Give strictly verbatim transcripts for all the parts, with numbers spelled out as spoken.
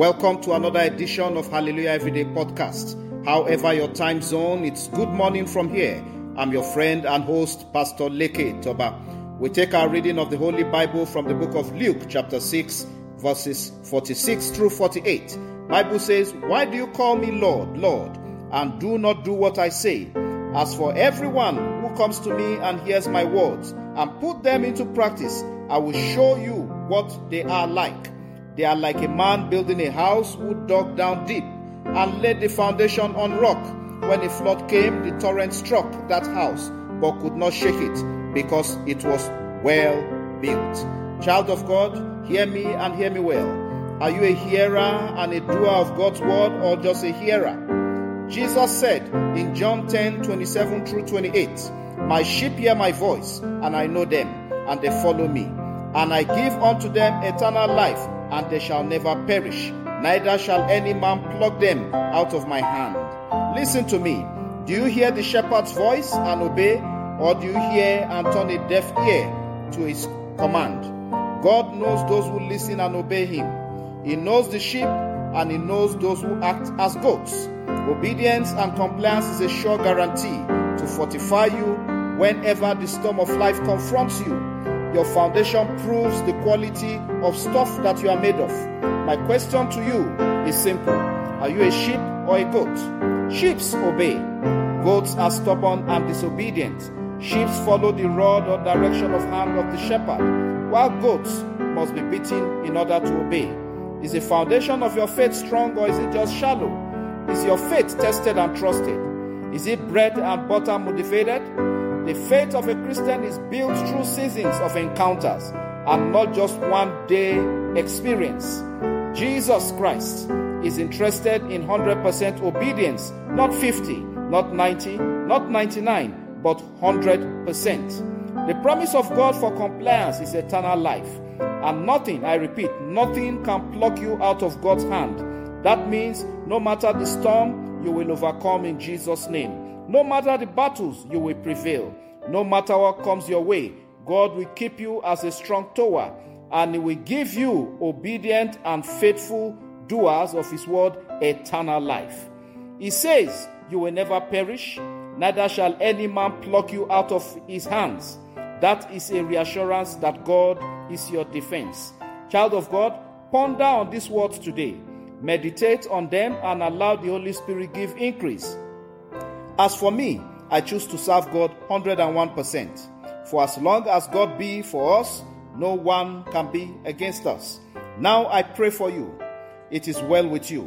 Welcome to another edition of Hallelujah Every Day Podcast. However your time zone, it's good morning from here. I'm your friend and host, Pastor Leke Toba. We take our reading of the Holy Bible from the book of Luke, chapter six, verses forty-six through forty-eight. Bible says, "Why do you call me Lord, Lord, and do not do what I say? As for everyone who comes to me and hears my words and put them into practice, I will show you what they are like. They are like a man building a house who dug down deep and laid the foundation on rock. When a flood came, the torrent struck that house, but could not shake it, because it was well built." Child of God, hear me and hear me well. Are you a hearer and a doer of God's word, or just a hearer? Jesus said in John ten twenty-seven through twenty-eight, "My sheep hear my voice, and I know them, and they follow me. And I give unto them eternal life, and they shall never perish. Neither shall any man pluck them out of my hand." Listen to me. Do you hear the shepherd's voice and obey, or do you hear and turn a deaf ear to his command? God knows those who listen and obey him. He knows the sheep, and he knows those who act as goats. Obedience and compliance is a sure guarantee to fortify you whenever the storm of life confronts you. Your foundation proves the quality of stuff that you are made of. My question to you is simple. Are you a sheep or a goat? Sheep obey. Goats are stubborn and disobedient. Sheep follow the rod or direction of hand of the shepherd, while goats must be beaten in order to obey. Is the foundation of your faith strong, or is it just shallow? Is your faith tested and trusted? Is it bread and butter motivated? The faith of a Christian is built through seasons of encounters and not just one day experience. Jesus Christ is interested in one hundred percent obedience, not fifty, not ninety, not ninety-nine, but one hundred percent. The promise of God for compliance is eternal life. And nothing, I repeat, nothing can pluck you out of God's hand. That means no matter the storm, you will overcome in Jesus' name. No matter the battles, you will prevail. No matter what comes your way, God will keep you as a strong tower, and he will give you, obedient and faithful doers of his word, eternal life. He says, "You will never perish, neither shall any man pluck you out of his hands." That is a reassurance that God is your defense. Child of God, ponder on these words today. Meditate on them and allow the Holy Spirit give increase. As for me, I choose to serve God one hundred one percent. For as long as God be for us, no one can be against us. Now I pray for you. It is well with you.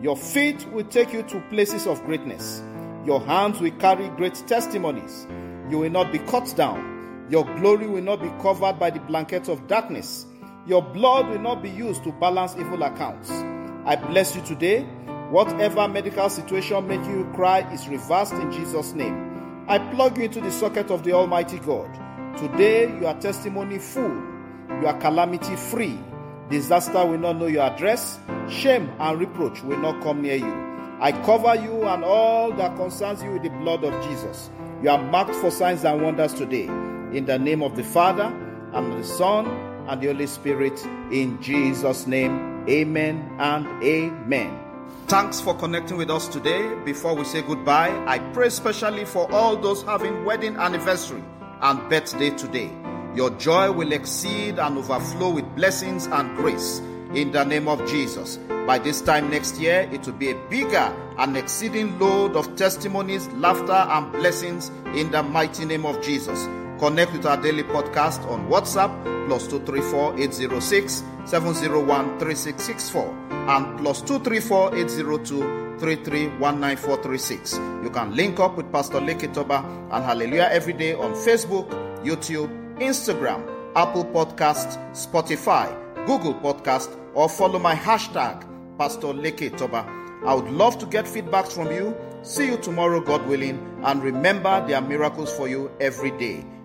Your feet will take you to places of greatness. Your hands will carry great testimonies. You will not be cut down. Your glory will not be covered by the blanket of darkness. Your blood will not be used to balance evil accounts. I bless you today. Whatever medical situation making you cry is reversed in Jesus' name. I plug you into the socket of the Almighty God. Today, you are testimony full. You are calamity free. Disaster will not know your address. Shame and reproach will not come near you. I cover you and all that concerns you with the blood of Jesus. You are marked for signs and wonders today. In the name of the Father, and the Son, and the Holy Spirit, in Jesus' name, amen and amen. Thanks for connecting with us today. Before we say goodbye, I pray especially for all those having wedding anniversary and birthday today. Your joy will exceed and overflow with blessings and grace, in the name of Jesus. By this time next year, it will be a bigger and exceeding load of testimonies, laughter, and blessings, in the mighty name of Jesus. Connect with our daily podcast on WhatsApp, plus two three four, eight zero six, seven zero one, three six six four and plus two three four, eight zero two, three three one nine four three six. You can link up with Pastor Leke Toba and Hallelujah Every Day on Facebook, YouTube, Instagram, Apple Podcasts, Spotify, Google Podcast, or follow my hashtag, Pastor Leke Toba. I would love to get feedbacks from you. See you tomorrow, God willing, and remember there are miracles for you every day.